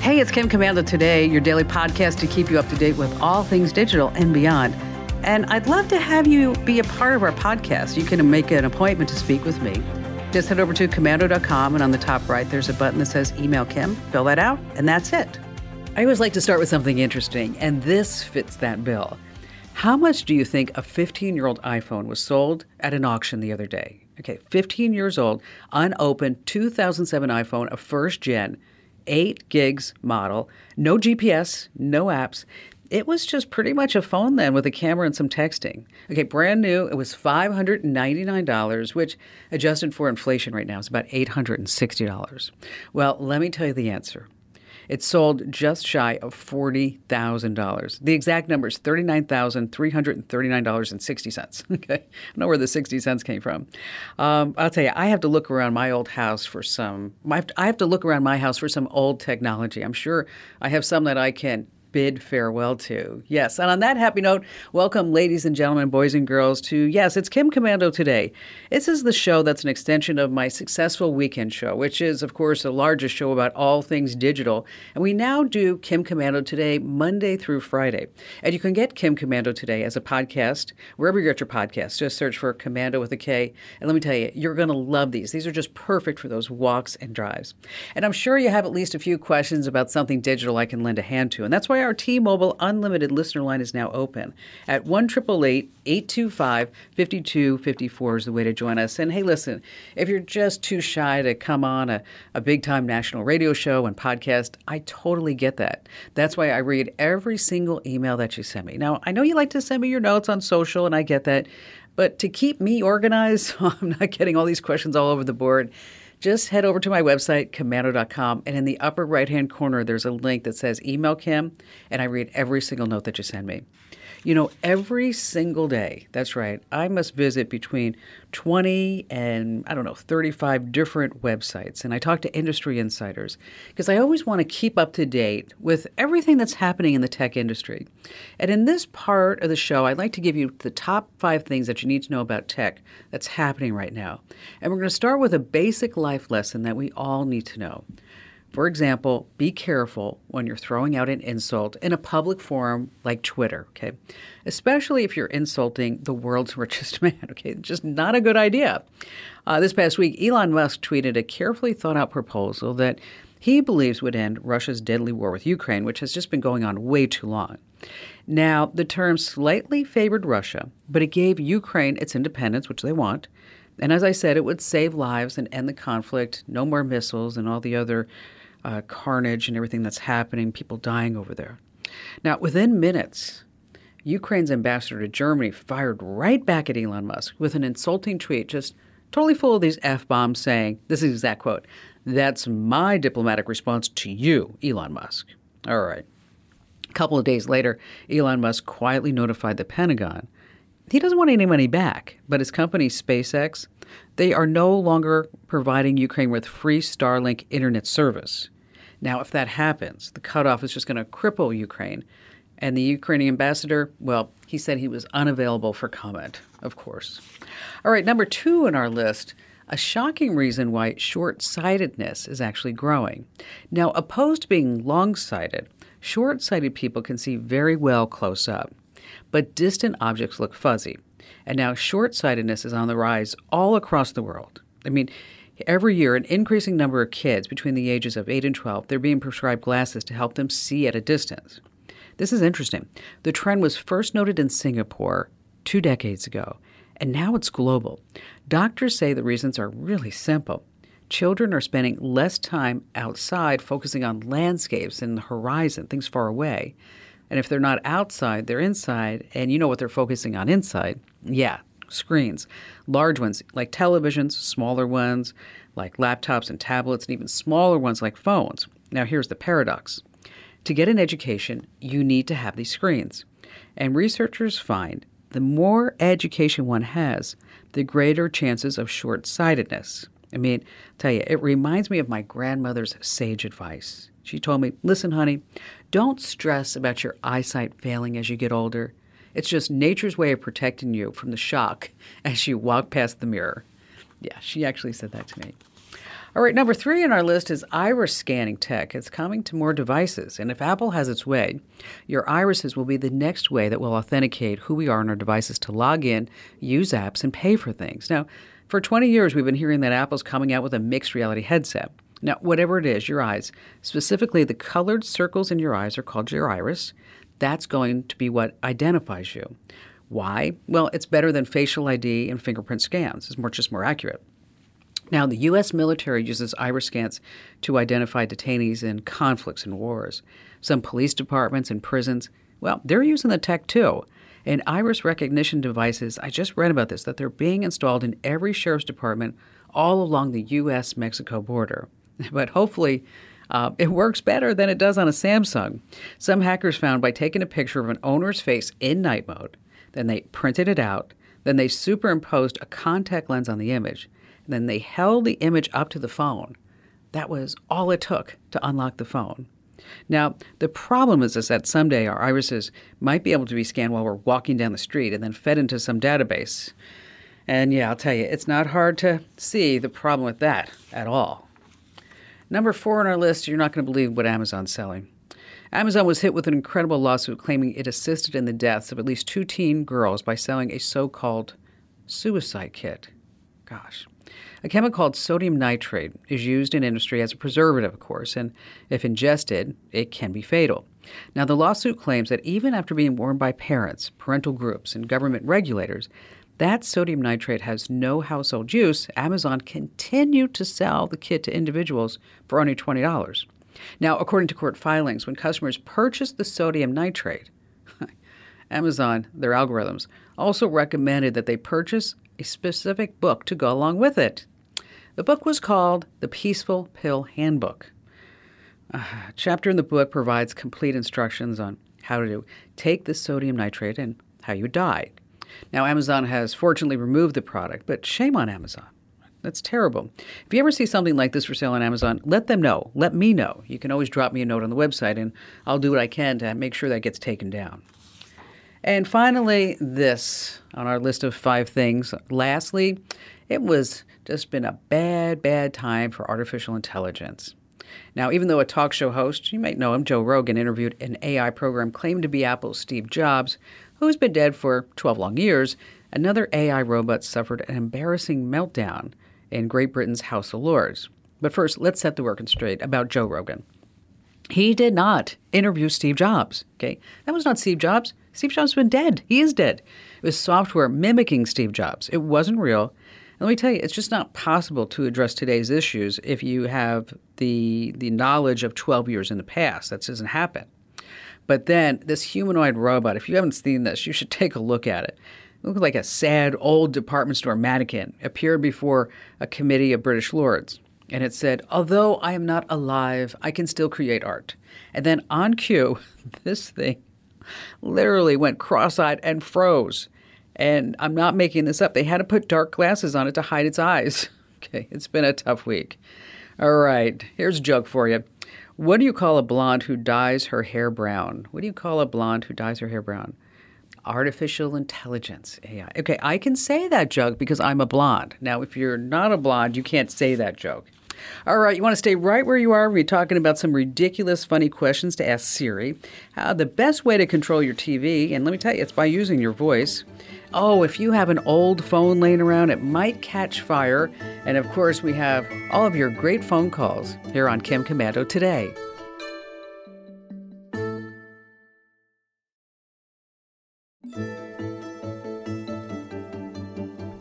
Hey, it's Kim Komando Today, your daily podcast to keep you up to date with all things digital and beyond. And I'd love to have you be a part of our podcast. You can make an appointment to speak with me. Just head over to Komando.com, and on the top right, there's a button that says Email Kim. Fill that out, and that's it. I always like to start with something interesting, and this fits that bill. How much do you think a 15-year-old iPhone was sold at an auction the other day? Okay, 15 years old, unopened 2007 iPhone, a first gen, 8 gigs model, no GPS, no apps. It was just pretty much a phone then with a camera and some texting. Okay, brand new, it was $599, which adjusted for inflation right now is about $860. Well, let me tell you the answer. It sold just shy of $40,000. The exact number is $39,339.60. Okay, I don't know where the 60 cents came from. I'll tell you, I have to look around my old house for some. I have to look around my house for some old technology. I'm sure I have some that I can bid farewell to. Yes, and on that happy note, welcome, ladies and gentlemen, boys and girls, to yes, it's Kim Komando Today. This is the show that's an extension of my successful weekend show, which is, of course, the largest show about all things digital. And we now do Kim Komando Today Monday through Friday. And you can get Kim Komando Today as a podcast wherever you get your podcasts. Just search for Komando with a K. And let me tell you, you're going to love these. These are just perfect for those walks and drives. And I'm sure you have at least a few questions about something digital I can lend a hand to. And that's why our T-Mobile Unlimited listener line is now open at 1-888-825-5254 is the way to join us. And hey, listen, if you're just too shy to come on a big-time national radio show and podcast, I totally get that. That's why I read every single email that you send me. Now, I know you like to send me your notes on social, and I get that, but to keep me organized, so I'm not getting all these questions all over the board, just head over to my website, Komando.com, and in the upper right-hand corner, there's a link that says Email Kim, and I read every single note that you send me. You know, every single day, that's right, I must visit between 20 and, 35 different websites, and I talk to industry insiders because I always want to keep up to date with everything that's happening in the tech industry. And in this part of the show, I'd like to give you the top 5 things that you need to know about tech that's happening right now. And we're going to start with a basic life lesson that we all need to know. For example, be careful when you're throwing out an insult in a public forum like Twitter, okay? Especially if you're insulting the world's richest man, okay? Just not a good idea. This past week, Elon Musk tweeted a carefully thought-out proposal that he believes would end Russia's deadly war with Ukraine, which has just been going on way too long. Now, the term slightly favored Russia, but it gave Ukraine its independence, which they want. And as I said, it would save lives and end the conflict, no more missiles and all the other carnage and everything that's happening, people dying over there. Now, within minutes, Ukraine's ambassador to Germany fired right back at Elon Musk with an insulting tweet, just totally full of these F-bombs saying, this is the exact quote, "That's my diplomatic response to you, Elon Musk." All right. A couple of days later, Elon Musk quietly notified the Pentagon he doesn't want any money back, but his company, SpaceX, they are no longer providing Ukraine with free Starlink internet service. Now, if that happens, the cutoff is just going to cripple Ukraine. And the Ukrainian ambassador, well, he said he was unavailable for comment, of course. All right, number 2 on our list, a shocking reason why short-sightedness is actually growing. Now, opposed to being long-sighted, short-sighted people can see very well close up, but distant objects look fuzzy. And now short-sightedness is on the rise all across the world. I mean, every year, an increasing number of kids between the ages of 8 and 12, they're being prescribed glasses to help them see at a distance. This is interesting. The trend was first noted in Singapore 2 decades ago, and now it's global. Doctors say the reasons are really simple. Children are spending less time outside focusing on landscapes and the horizon, things far away. And if they're not outside, they're inside, and you know what they're focusing on inside. Yeah, screens. Large ones like televisions, smaller ones like laptops and tablets, and even smaller ones like phones. Now, here's the paradox. To get an education, you need to have these screens. And researchers find the more education one has, the greater chances of short-sightedness. I mean, I'll tell you, it reminds me of my grandmother's sage advice. She told me, listen, honey, don't stress about your eyesight failing as you get older. It's just nature's way of protecting you from the shock as you walk past the mirror. Yeah, she actually said that to me. All right, number three on our list is iris scanning tech. It's coming to more devices, and if Apple has its way, your irises will be the next way that will authenticate who we are on our devices to log in, use apps, and pay for things. Now, for 20 years, we've been hearing that Apple's coming out with a mixed reality headset. Now, whatever it is, your eyes, specifically the colored circles in your eyes are called your iris. That's going to be what identifies you. Why? Well, it's better than facial ID and fingerprint scans. It's just more accurate. Now, the U.S. military uses iris scans to identify detainees in conflicts and wars. Some police departments and prisons, well, they're using the tech too. And iris recognition devices, I just read about this, that they're being installed in every sheriff's department all along the U.S.-Mexico border. But hopefully, it works better than it does on a Samsung. Some hackers found by taking a picture of an owner's face in night mode, then they printed it out, then they superimposed a contact lens on the image, and then they held the image up to the phone. That was all it took to unlock the phone. Now, the problem is that someday our irises might be able to be scanned while we're walking down the street and then fed into some database. And yeah, I'll tell you, it's not hard to see the problem with that at all. Number four on our list, you're not going to believe what Amazon's selling. Amazon was hit with an incredible lawsuit claiming it assisted in the deaths of at least 2 teen girls by selling a so-called suicide kit. Gosh. A chemical called sodium nitrate is used in industry as a preservative, of course, and if ingested, it can be fatal. Now, the lawsuit claims that even after being warned by parents, parental groups, and government regulators that sodium nitrate has no household use, Amazon continued to sell the kit to individuals for only $20. Now, according to court filings, when customers purchased the sodium nitrate, Amazon, their algorithms, also recommended that they purchase a specific book to go along with it. The book was called The Peaceful Pill Handbook. A chapter in the book provides complete instructions on how to take the sodium nitrate and how you die. Now, Amazon has fortunately removed the product, but shame on Amazon. That's terrible. If you ever see something like this for sale on Amazon, let them know. Let me know. You can always drop me a note on the website, and I'll do what I can to make sure that gets taken down. And finally, this on our list of 5 things. Lastly, it was just been a bad, bad time for artificial intelligence. Now, even though a talk show host, you might know him, Joe Rogan, interviewed an AI program claimed to be Apple's Steve Jobs, who's been dead for 12 long years, another AI robot suffered an embarrassing meltdown in Great Britain's House of Lords. But first, let's set the record straight about Joe Rogan. He did not interview Steve Jobs, okay? That was not Steve Jobs. Steve Jobs has been dead. He is dead. It was software mimicking Steve Jobs. It wasn't real. And let me tell you, it's just not possible to address today's issues if you have the knowledge of 12 years in the past. That doesn't happen. But then this humanoid robot, if you haven't seen this, you should take a look at it. It looked like a sad old department store mannequin appeared before a committee of British lords. And it said, although I am not alive, I can still create art. And then on cue, this thing literally went cross-eyed and froze. And I'm not making this up. They had to put dark glasses on it to hide its eyes. Okay, it's been a tough week. All right, here's a joke for you. What do you call a blonde who dyes her hair brown? What do you call a blonde who dyes her hair brown? Artificial intelligence, AI. Okay, I can say that joke because I'm a blonde. Now, if you're not a blonde, you can't say that joke. All right, you want to stay right where you are. We're talking about some ridiculous, funny questions to ask Siri. The best way to control your TV, and let me tell you, it's by using your voice. Oh, if you have an old phone laying around, it might catch fire. And of course, we have all of your great phone calls here on Kim Komando Today.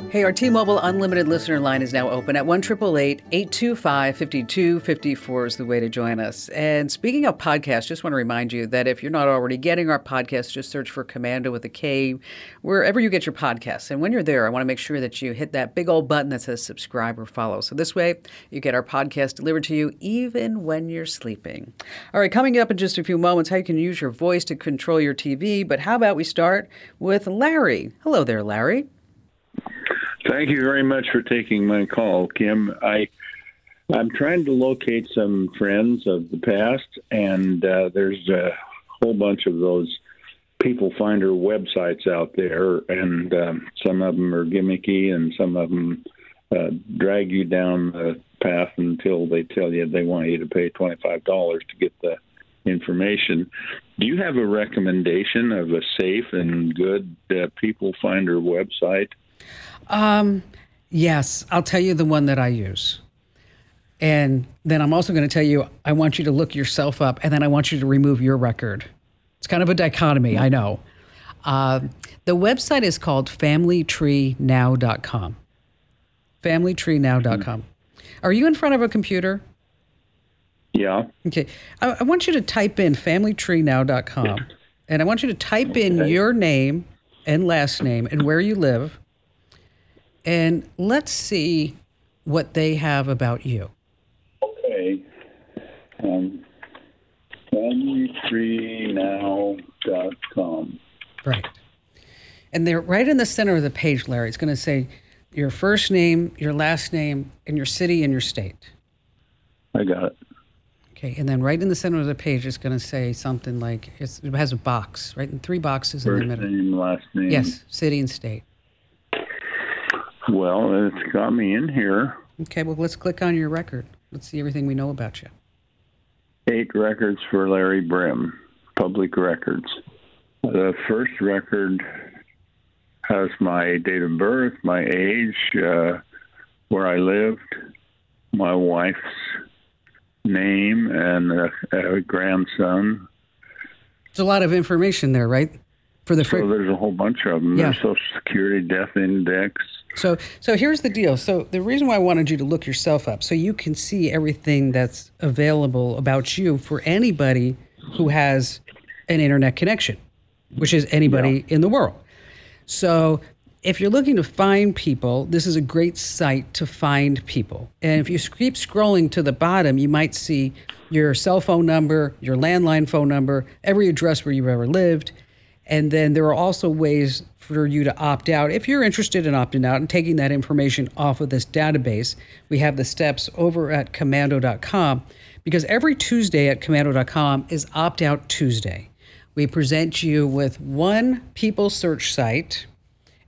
Hey, our T-Mobile Unlimited listener line is now open at 1-888-825-5254 is the way to join us. And speaking of podcasts, just want to remind you that if you're not already getting our podcast, just search for Komando with a K wherever you get your podcasts. And when you're there, I want to make sure that you hit that big old button that says subscribe or follow. So this way, you get our podcast delivered to you even when you're sleeping. All right, coming up in just a few moments, how you can use your voice to control your TV. But how about we start with Larry? Hello there, Larry. Thank you very much for taking my call, Kim. I'm trying to locate some friends of the past, and there's a whole bunch of those people finder websites out there, and some of them are gimmicky, and some of them drag you down the path until they tell you they want you to pay $25 to get the information. Do you have a recommendation of a safe and good people finder website? Yes, I'll tell you the one that I use. And then I'm also going to tell you, I want you to look yourself up, and then I want you to remove your record. It's kind of a dichotomy, I know. The website is called FamilyTreeNow.com. FamilyTreeNow.com. Are you in front of a computer? Yeah. Okay. I want you to type in FamilyTreeNow.com, yeah. And I want you to type in your name and last name and where you live, and let's see what they have about you. Okay. FamilyTreeNow.com. Right. And they're right in the center of the page, Larry. It's going to say your first name, your last name, and your city and your state. I got it. Okay, and then right in the center of the page, it's going to say something like, it has a box, right? And three boxes first in the middle. First name, last name. Yes, city and state. Well, it's got me in here. Okay, well, let's click on your record. Let's see everything we know about you. 8 records for Larry Brim, public records. The first record has my date of birth, my age, where I lived, my wife's name, and a grandson. There's a lot of information there, right? So there's a whole bunch of them. Yeah. There's Social Security, death index. So here's the deal. So the reason why I wanted you to look yourself up, so you can see everything that's available about you for anybody who has an internet connection, which is anybody in the world. So if you're looking to find people, this is a great site to find people. And if you keep scrolling to the bottom, you might see your cell phone number, your landline phone number, every address where you've ever lived. And then there are also ways for you to opt out. If you're interested in opting out and taking that information off of this database, we have the steps over at Komando.com, because every Tuesday at Komando.com is Opt Out Tuesday. We present you with one people search site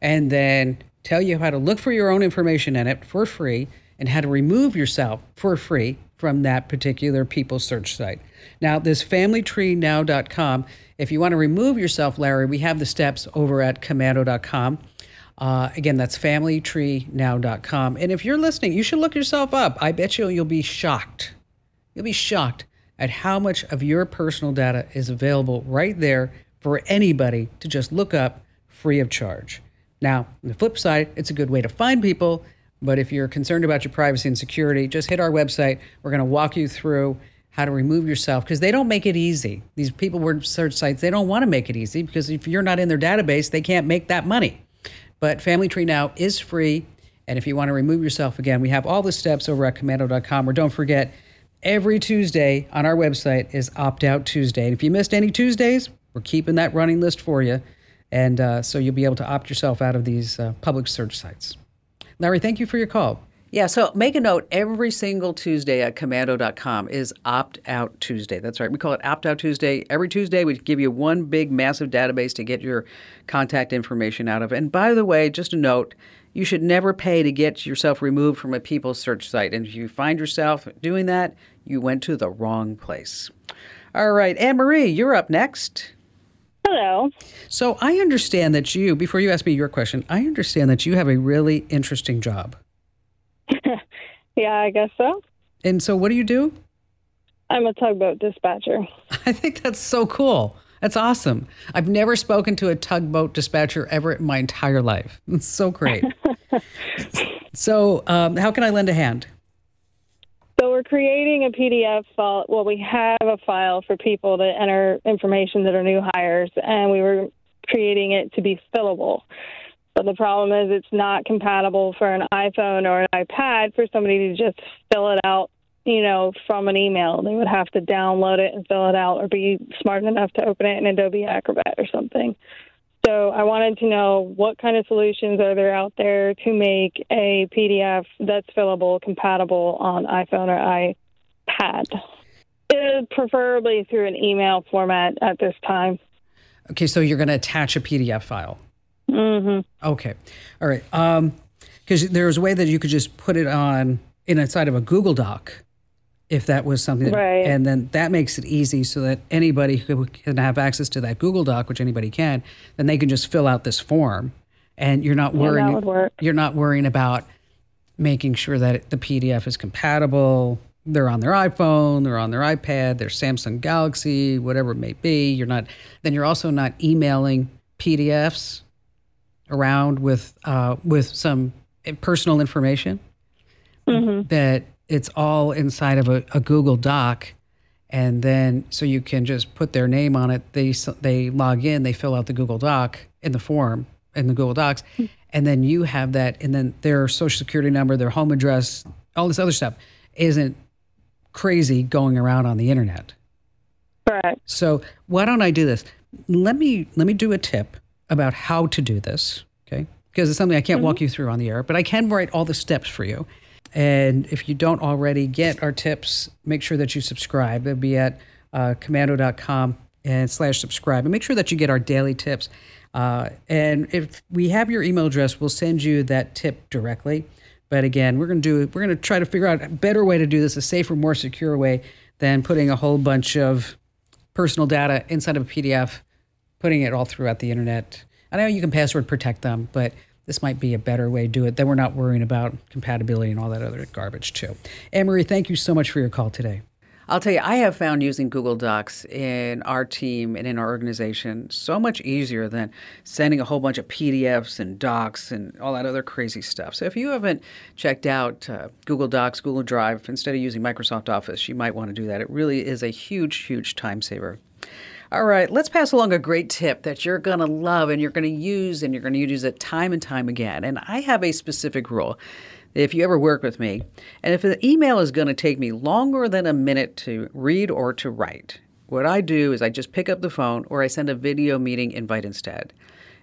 and then tell you how to look for your own information in it for free and how to remove yourself for free from that particular people search site. Now, this FamilyTreeNow.com, if you want to remove yourself, Larry, we have the steps over at Komando.com. Again, that's FamilyTreeNow.com. And if you're listening, you should look yourself up. I bet you'll be shocked. You'll be shocked at how much of your personal data is available right there for anybody to just look up free of charge. Now, on the flip side, it's a good way to find people, but if you're concerned about your privacy and security, just hit our website. We're gonna walk you through how to remove yourself, because they don't make it easy. These people with search sites, they don't wanna make it easy, because if you're not in their database, they can't make that money. But Family Tree Now is free, and if you wanna remove yourself, again, we have all the steps over at Komando.com, or don't forget, every Tuesday on our website is Opt Out Tuesday. And if you missed any Tuesdays, we're keeping that running list for you. And so you'll be able to opt yourself out of these public search sites. Larry, thank you for your call. Yeah, so make a note, every single Tuesday at Komando.com is Opt Out Tuesday. That's right. We call it Opt Out Tuesday. Every Tuesday, we give you one big, massive database to get your contact information out of. And by the way, just a note, you should never pay to get yourself removed from a people search site. And if you find yourself doing that, you went to the wrong place. All right, Anne-Marie, you're up next. Hello. So I understand that you, before you ask me your question, I understand that you have a really interesting job. Yeah, I guess so. And so what do you do? I'm a tugboat dispatcher. I think that's so cool. That's awesome. I've never spoken to a tugboat dispatcher ever in my entire life. It's so great. So how can I lend a hand? So we're creating a PDF file. Well, we have a file for people to enter information that are new hires, and we were creating it to be fillable. But the problem is it's not compatible for an iPhone or an iPad for somebody to just fill it out, you know, from an email. They would have to download it and fill it out or be smart enough to open it in Adobe Acrobat or something. So I wanted to know what kind of solutions are there out there to make a PDF that's fillable, compatible on iPhone or iPad, preferably through an email format at this time. Okay, so you're going to attach a PDF file. Mm-hmm. Okay. All right. because there was a way that you could just put it on inside of a Google Doc, if that was something. Right. And then that makes it easy so that anybody who can have access to that Google Doc, which anybody can, then they can just fill out this form, and you're not worrying. Yeah, that would work. You're not worrying about making sure that the PDF is compatible. They're on their iPhone, they're on their iPad, their Samsung Galaxy, whatever it may be. You're also not emailing PDFs around with some personal information. Mm-hmm. That it's all inside of a Google Doc, and then so you can just put their name on it. They log in, they fill out the Google Doc in the form in the Google Docs, and then you have that, and then their social security number, their home address, all this other stuff isn't crazy going around on the internet. Correct. So why don't I do this? Let me do a tip about how to do this, okay? Because it's something I can't walk you through on the air, but I can write all the steps for you. And if you don't already get our tips, make sure that you subscribe. It'll be at Komando.com /subscribe. And make sure that you get our daily tips. And if we have your email address, we'll send you that tip directly. But again, we're going to try to figure out a better way to do this, a safer, more secure way than putting a whole bunch of personal data inside of a PDF, putting it all throughout the internet. I know you can password protect them, but this might be a better way to do it. Then we're not worrying about compatibility and all that other garbage too. Anne-Marie, thank you so much for your call today. I'll tell you, I have found using Google Docs in our team and in our organization so much easier than sending a whole bunch of PDFs and docs and all that other crazy stuff. So if you haven't checked out Google Docs, Google Drive, instead of using Microsoft Office, you might want to do that. It really is a huge, huge time saver. All right, let's pass along a great tip that you're going to love and you're going to use, and you're going to use it time and time again. And I have a specific rule. If you ever work with me, and if the email is going to take me longer than a minute to read or to write, what I do is I just pick up the phone or I send a video meeting invite instead.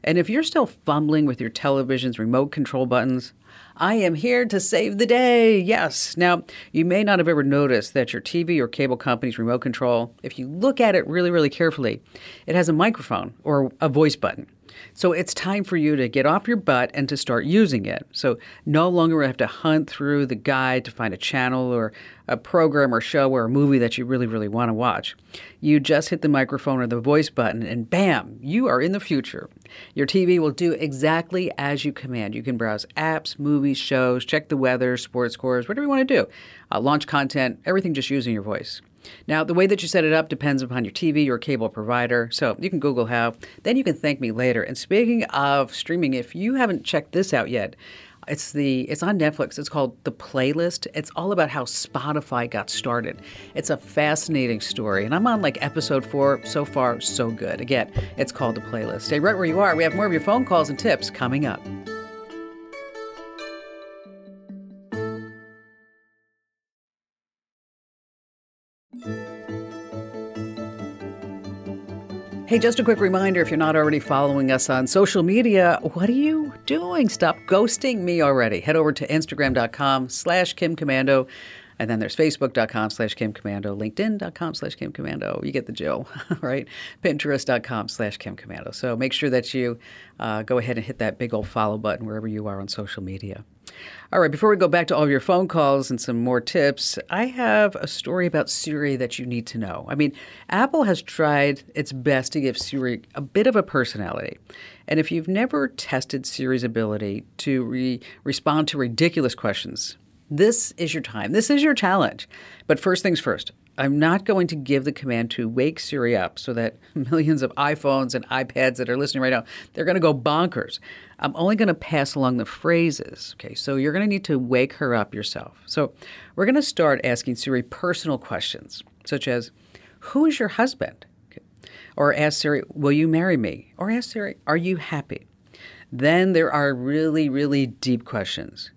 And if you're still fumbling with your television's remote control buttons, I am here to save the day. Yes. Now, you may not have ever noticed that your TV or cable company's remote control, if you look at it really, really carefully, it has a microphone or a voice button. So it's time for you to get off your butt and to start using it. So no longer have to hunt through the guide to find a channel or a program or show or a movie that you really, really want to watch. You just hit the microphone or the voice button and bam, you are in the future. Your TV will do exactly as you command. You can browse apps, movies, shows, check the weather, sports scores, whatever you want to do. Launch content, everything just using your voice. Now, the way that you set it up depends upon your TV or cable provider, so you can Google how. Then you can thank me later. And speaking of streaming, if you haven't checked this out yet, it's on Netflix. It's called The Playlist. It's all about how Spotify got started. It's a fascinating story, and I'm on like episode 4. So far, so good. Again, it's called The Playlist. Stay right where you are. We have more of your phone calls and tips coming up. Hey, just a quick reminder, if you're not already following us on social media, what are you doing? Stop ghosting me already. Head over to Instagram.com /Kim Komando. And then there's Facebook.com /Kim Komando, LinkedIn.com /Kim Komando. You get the Jill, right? Pinterest.com /Kim Komando. So make sure that you go ahead and hit that big old follow button wherever you are on social media. All right, before we go back to all of your phone calls and some more tips, I have a story about Siri that you need to know. I mean, Apple has tried its best to give Siri a bit of a personality. And if you've never tested Siri's ability to respond to ridiculous questions, this is your time. This is your challenge. But first things first, I'm not going to give the command to wake Siri up so that millions of iPhones and iPads that are listening right now, they're going to go bonkers. I'm only going to pass along the phrases. Okay, so you're going to need to wake her up yourself. So we're going to start asking Siri personal questions, such as, who is your husband? Okay. Or ask Siri, will you marry me? Or ask Siri, are you happy? Then there are really, really deep questions.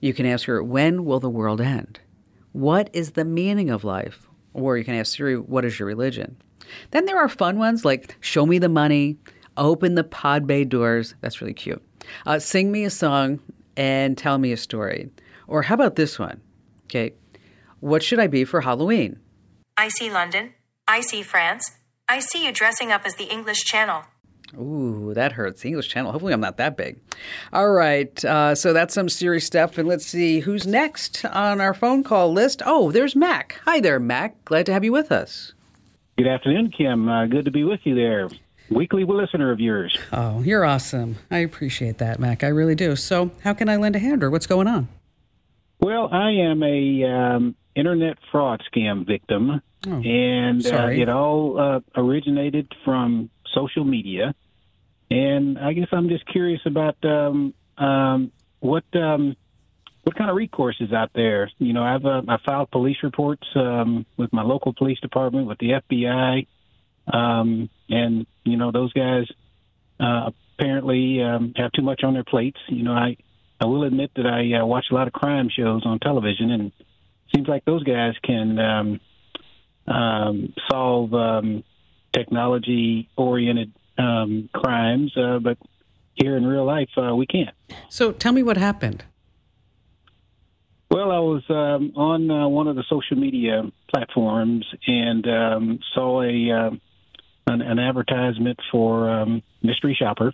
You can ask her, when will the world end? What is the meaning of life? Or you can ask Siri, what is your religion? Then there are fun ones like, show me the money, open the pod bay doors. That's really cute. Sing me a song and tell me a story. Or how about this one? Okay, what should I be for Halloween? I see London. I see France. I see you dressing up as the English Channel. Ooh, that hurts. The English channel. Hopefully I'm not that big. All right. So that's some serious stuff. And let's see who's next on our phone call list. Oh, there's Mac. Hi there, Mac. Glad to have you with us. Good afternoon, Kim. Good to be with you there. Weekly listener of yours. Oh, you're awesome. I appreciate that, Mac. I really do. So how can I lend a hand or what's going on? Well, I am a internet fraud scam victim. Oh, and it all originated from social media. And I guess I'm just curious about what kind of recourse is out there. You know, I filed police reports with my local police department, with the FBI, and, you know, those guys apparently have too much on their plates. You know, I will admit that I watch a lot of crime shows on television, and it seems like those guys can solve technology-oriented crimes, but here in real life, we can't. So tell me what happened. Well, I was on one of the social media platforms and saw an advertisement for Mystery Shopper.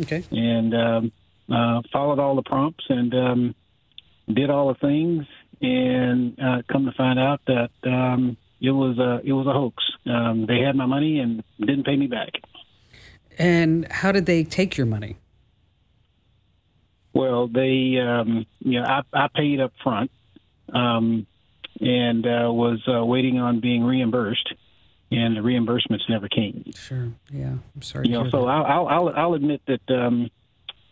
Okay. And followed all the prompts and did all the things, and come to find out that it was a hoax. They had my money and didn't pay me back. And how did they take your money? Well, they, I paid up front and was waiting on being reimbursed, and the reimbursements never came. Sure. Yeah. I'm sorry. You know, so I'll admit that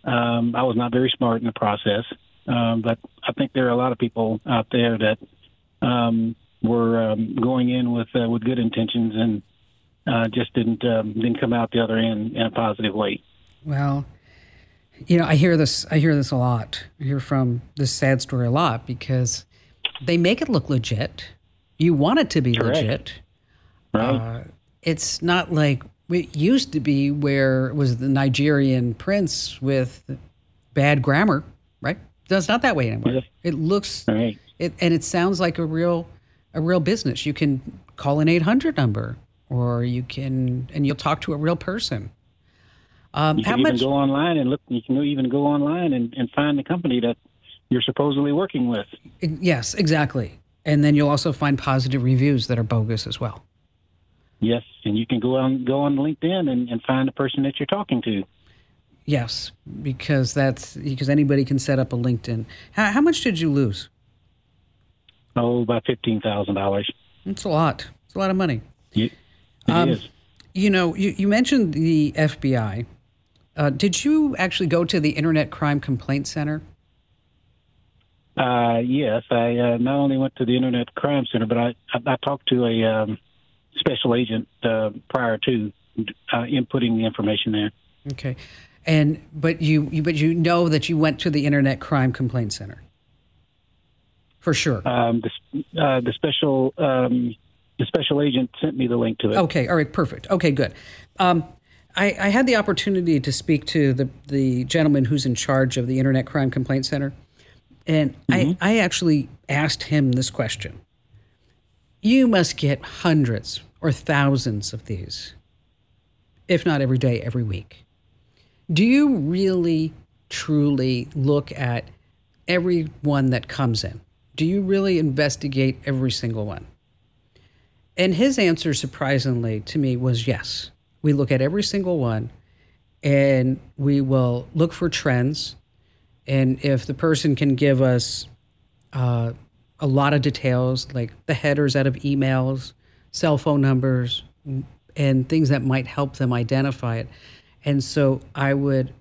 I was not very smart in the process, but I think there are a lot of people out there that were going in with good intentions and just didn't come out the other end in a positive way. Well, you know, I hear this a lot. I hear from this sad story a lot because they make it look legit. You want it to be correct. Legit. Right. It's not like it used to be where it was the Nigerian prince with bad grammar, right? No, it's not that way anymore. Yes. It looks right. And it sounds like a real business. You can call an 800 number or you'll talk to a real person. You can even go online and find the company that you're supposedly working with. Yes, exactly. And then you'll also find positive reviews that are bogus as well. Yes, and you can go on LinkedIn and find the person that you're talking to. Yes, because anybody can set up a LinkedIn. How much did you lose? Oh, about $15,000. That's a lot. It's a lot of money. It is. You know, you mentioned the FBI. Did you actually go to the Internet Crime Complaint Center? Yes, I not only went to the Internet Crime Center, but I talked to a special agent prior to inputting the information there. Okay, but you know that you went to the Internet Crime Complaint Center for sure. The special agent sent me the link to it. Okay, all right, perfect. Okay, good. I had the opportunity to speak to the gentleman who's in charge of the Internet Crime Complaint Center, and mm-hmm. I actually asked him this question. You must get hundreds or thousands of these, if not every day, every week. Do you really, truly look at every one that comes in? Do you really investigate every single one? And his answer, surprisingly to me, was yes. We look at every single one, and we will look for trends. And if the person can give us a lot of details, like the headers out of emails, cell phone numbers, and things that might help them identify it. And so I would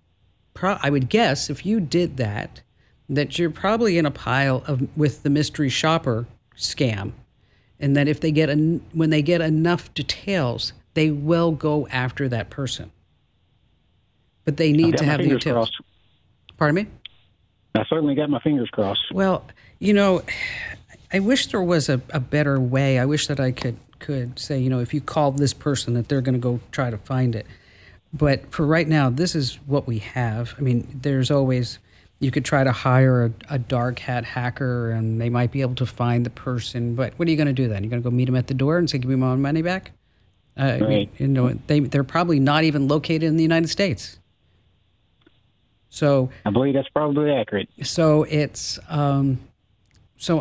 guess if you did that you're probably in a pile with the Mystery Shopper scam, and that if they get when they get enough details, they will go after that person. But they need to have the details. Pardon me? I certainly got my fingers crossed. Well, you know, I wish there was a better way. I wish that I could say, you know, if you call this person that they're going to go try to find it. But for right now, this is what we have. I mean, there's always, you could try to hire a dark hat hacker and they might be able to find the person. But what are you going to do then? You're going to go meet them at the door and say, give me my money back? Right. You know, they're probably not even located in the United States. So I believe that's probably accurate. So it's so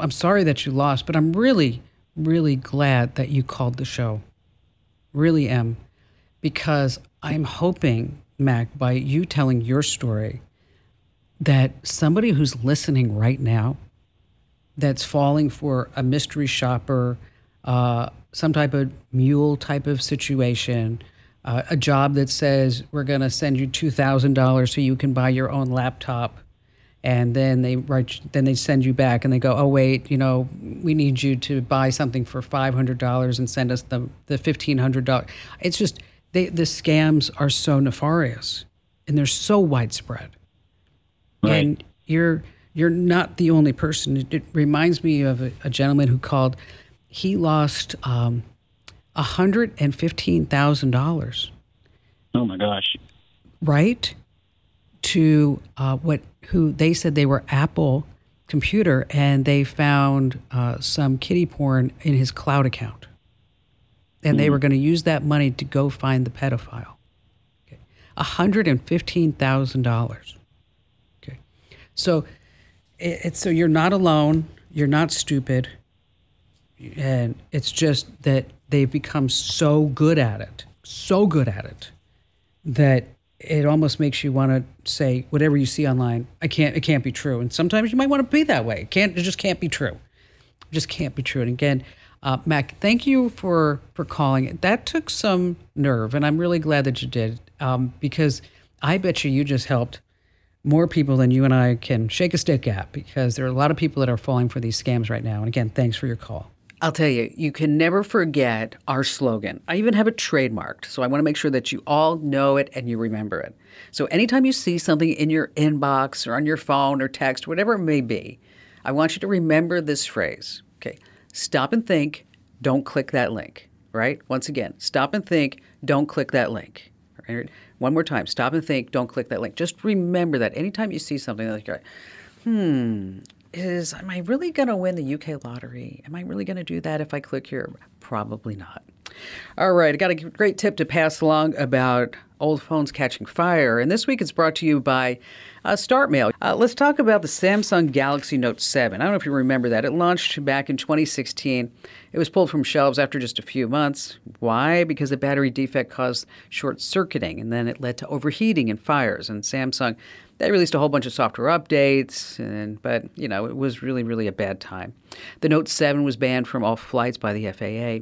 I'm sorry that you lost, but I'm really, really glad that you called the show. Really am, because I'm hoping, Mac, by you telling your story, that somebody who's listening right now, that's falling for a mystery shopper, some type of mule type of situation, a job that says we're going to send you $2,000 so you can buy your own laptop, and then they send you back and they go, oh wait, you know, we need you to buy something for $500 and send us the $1,500. It's just the scams are so nefarious and they're so widespread. Right. And you're not the only person. It reminds me of a gentleman who called. He lost $115,000. Oh my gosh! Right to who they said they were Apple computer, and they found some kiddie porn in his cloud account, and they were going to use that money to go find the pedophile. Okay. $115,000. So, so you're not alone. You're not stupid, and it's just that they've become so good at it, that it almost makes you want to say whatever you see online. It can't be true. And sometimes you might want to be that way. It just can't be true. It just can't be true. And again, Mac, thank you for calling. That took some nerve, and I'm really glad that you did, because I bet you just helped more people than you and I can shake a stick at, because there are a lot of people that are falling for these scams right now. And again, thanks for your call. I'll tell you, you can never forget our slogan. I even have it trademarked, so I want to make sure that you all know it and you remember it. So anytime you see something in your inbox or on your phone or text, whatever it may be, I want you to remember this phrase. Okay, stop and think, don't click that link, right? Once again, stop and think, don't click that link. Right? One more time, stop and think, don't click that link. Just remember that anytime you see something like, am I really going to win the UK lottery? Am I really going to do that if I click here? Probably not. All right, I got a great tip to pass along about old phones catching fire. And this week it's brought to you by StartMail. Let's talk about the Samsung Galaxy Note 7. I don't know if you remember that. It launched back in 2016. It was pulled from shelves after just a few months. Why? Because a battery defect caused short circuiting, and then it led to overheating and fires. And Samsung, they released a whole bunch of software updates, but you know, it was really, really a bad time. The Note 7 was banned from all flights by the FAA.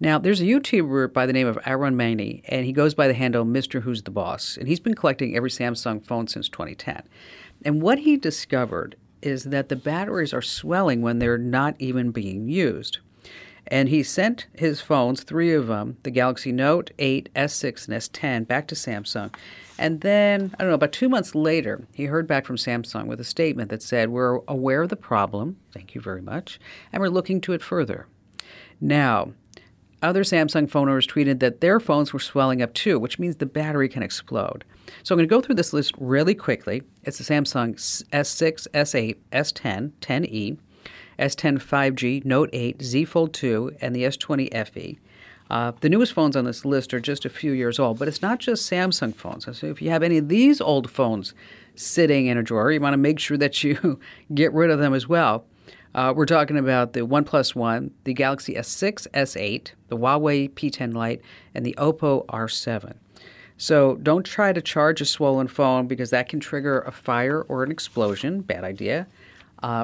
Now, there's a YouTuber by the name of Aaron Maney, and he goes by the handle Mr. Who's the Boss, and he's been collecting every Samsung phone since 2010. And what he discovered is that the batteries are swelling when they're not even being used. And he sent his phones, three of them, the Galaxy Note 8, S6, and S10, back to Samsung. And then, I don't know, about 2 months later, he heard back from Samsung with a statement that said, we're aware of the problem, thank you very much, and we're looking to it further. Now, other Samsung phone owners tweeted that their phones were swelling up too, which means the battery can explode. So I'm going to go through this list really quickly. It's the Samsung S6, S8, S10, 10e, S10 5G, Note 8, Z Fold 2, and the S20 FE. The newest phones on this list are just a few years old, but it's not just Samsung phones. So if you have any of these old phones sitting in a drawer, you want to make sure that you get rid of them as well. We're talking about the OnePlus One, the Galaxy S6, S8, the Huawei P10 Lite, and the Oppo R7. So don't try to charge a swollen phone, because that can trigger a fire or an explosion. Bad idea.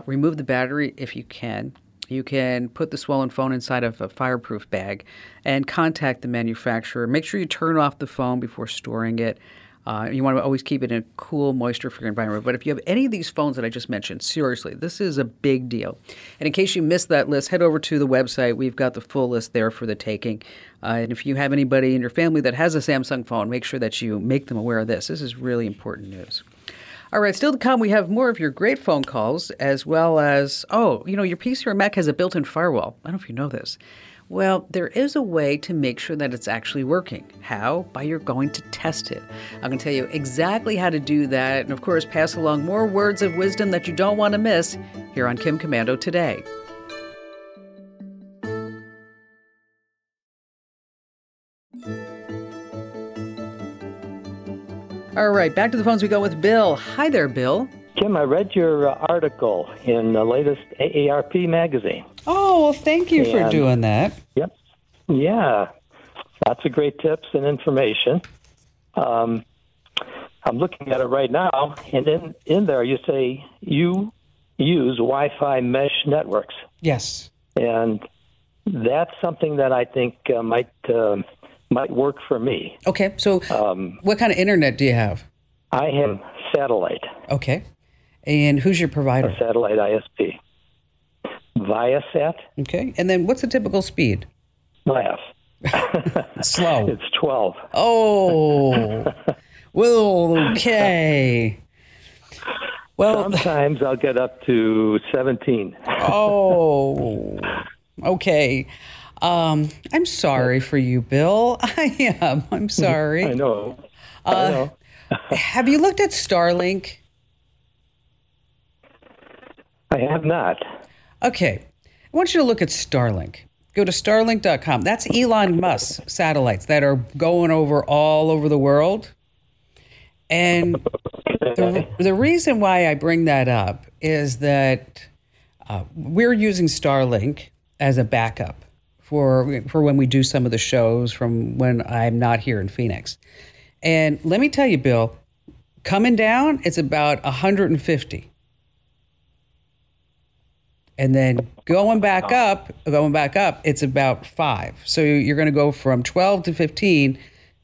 Remove the battery if you can. You can put the swollen phone inside of a fireproof bag and contact the manufacturer. Make sure you turn off the phone before storing it. You want to always keep it in a cool, moisture-free environment. But if you have any of these phones that I just mentioned, seriously, this is a big deal. And in case you missed that list, head over to the website. We've got the full list there for the taking. And if you have anybody in your family that has a Samsung phone, make sure that you make them aware of this. This is really important news. All right, still to come, we have more of your great phone calls, as well as, your PC or Mac has a built-in firewall. I don't know if you know this. Well, there is a way to make sure that it's actually working. How? By you're going to test it. I'm going to tell you exactly how to do that, and of course, pass along more words of wisdom that you don't want to miss here on Kim Komando Today. All right, back to the phones we go with Bill. Hi there, Bill. Kim, I read your article in the latest AARP magazine. Oh, well, thank you for doing that. Yep. Yeah. Lots of great tips and information. I'm looking at it right now, and in there you say you use Wi-Fi mesh networks. Yes. And that's something that I think might work for me. Okay. So what kind of internet do you have? I have satellite. Okay. And who's your provider? A satellite ISP. Viasat. Okay. And then what's the typical speed? Laugh. Slow. It's 12. Oh. Well, okay. Well, sometimes I'll get up to 17. Oh. Okay. I'm sorry for you, Bill. I am. I'm sorry. I know. Have you looked at Starlink? I have not. Okay. I want you to look at Starlink. Go to Starlink.com. That's Elon Musk's satellites that are going all over the world. And the reason why I bring that up is that we're using Starlink as a backup for when we do some of the shows from when I'm not here in Phoenix. And let me tell you, Bill, coming down, it's about 150. And then going back up, it's about 5. So you're going to go from 12 to 15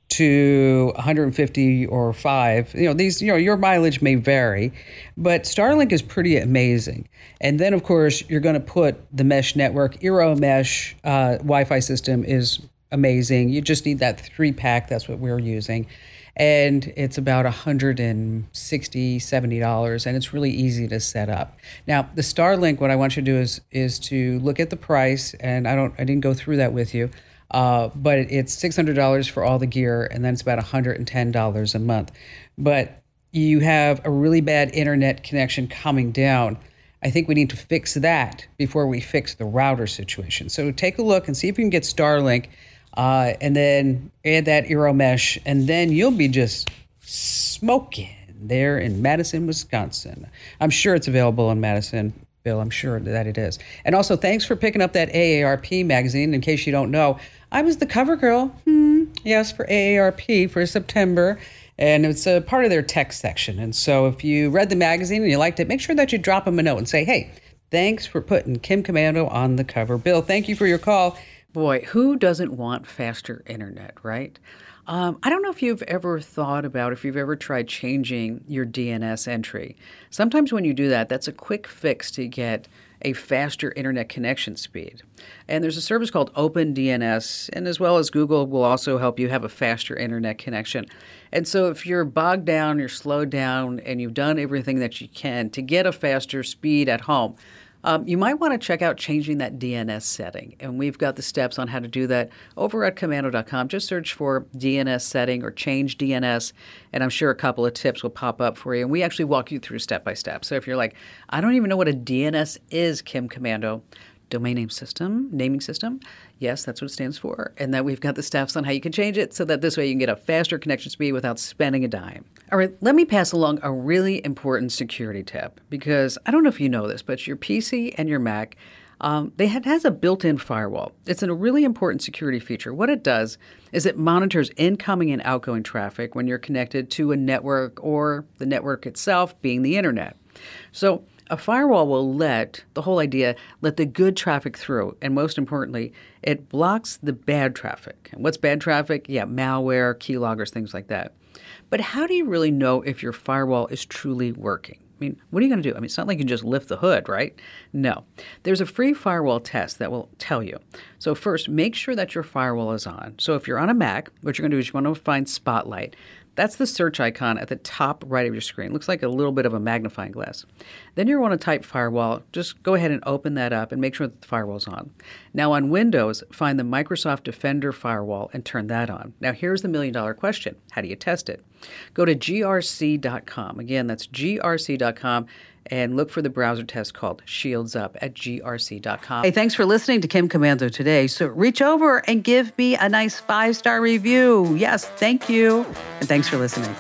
to 150 or 5. Your mileage may vary, but Starlink is pretty amazing. And then, of course, you're going to put the mesh network. Eero mesh Wi-Fi system is amazing. You just need that 3-pack. That's what we're using. And it's about $160, $70, and it's really easy to set up. Now, the Starlink, what I want you to do is to look at the price, and I didn't go through that with you, but it's $600 for all the gear, and then it's about $110 a month. But you have a really bad internet connection coming down. I think we need to fix that before we fix the router situation. So take a look and see if you can get Starlink, and then add that Eero mesh, and then you'll be just smoking there in Madison, Wisconsin. I'm sure it's available in Madison, Bill. I'm sure that it is. And also, thanks for picking up that AARP magazine. In case you don't know, I was the cover girl, yes, for AARP for September. And it's a part of their tech section. And so if you read the magazine and you liked it, make sure that you drop them a note and say, hey, thanks for putting Kim Komando on the cover. Bill, thank you for your call. Boy, who doesn't want faster internet, right? I don't know if you've ever thought about, if you've ever tried changing your DNS entry. Sometimes when you do that, that's a quick fix to get a faster internet connection speed. And there's a service called OpenDNS, and as well as Google will also help you have a faster internet connection. And so if you're bogged down, you're slowed down, and you've done everything that you can to get a faster speed at home, you might want to check out changing that DNS setting. And we've got the steps on how to do that over at Komando.com. Just search for DNS setting or change DNS, and I'm sure a couple of tips will pop up for you. And we actually walk you through step by step. So if you're like, I don't even know what a DNS is, Kim Komando, domain name system, naming system, yes, that's what it stands for. And then we've got the steps on how you can change it so that this way you can get a faster connection speed without spending a dime. All right, let me pass along a really important security tip, because I don't know if you know this, but your PC and your Mac, has a built-in firewall. It's a really important security feature. What it does is it monitors incoming and outgoing traffic when you're connected to a network, or the network itself being the internet. So a firewall will let the good traffic through. And most importantly, it blocks the bad traffic. And what's bad traffic? Yeah, malware, keyloggers, things like that. But how do you really know if your firewall is truly working? I mean, what are you going to do? I mean, it's not like you can just lift the hood, right? No. There's a free firewall test that will tell you. So first, make sure that your firewall is on. So if you're on a Mac, what you're going to do is you want to find Spotlight. That's the search icon at the top right of your screen. Looks like a little bit of a magnifying glass. Then you want to type firewall. Just go ahead and open that up and make sure that the firewall's on. Now on Windows, find the Microsoft Defender firewall and turn that on. Now here's the $1 million question. How do you test it? Go to grc.com. Again, that's grc.com. And look for the browser test called Shields Up at grc.com. Hey, thanks for listening to Kim Komando today. So reach over and give me a nice 5-star review. Yes, thank you. And thanks for listening.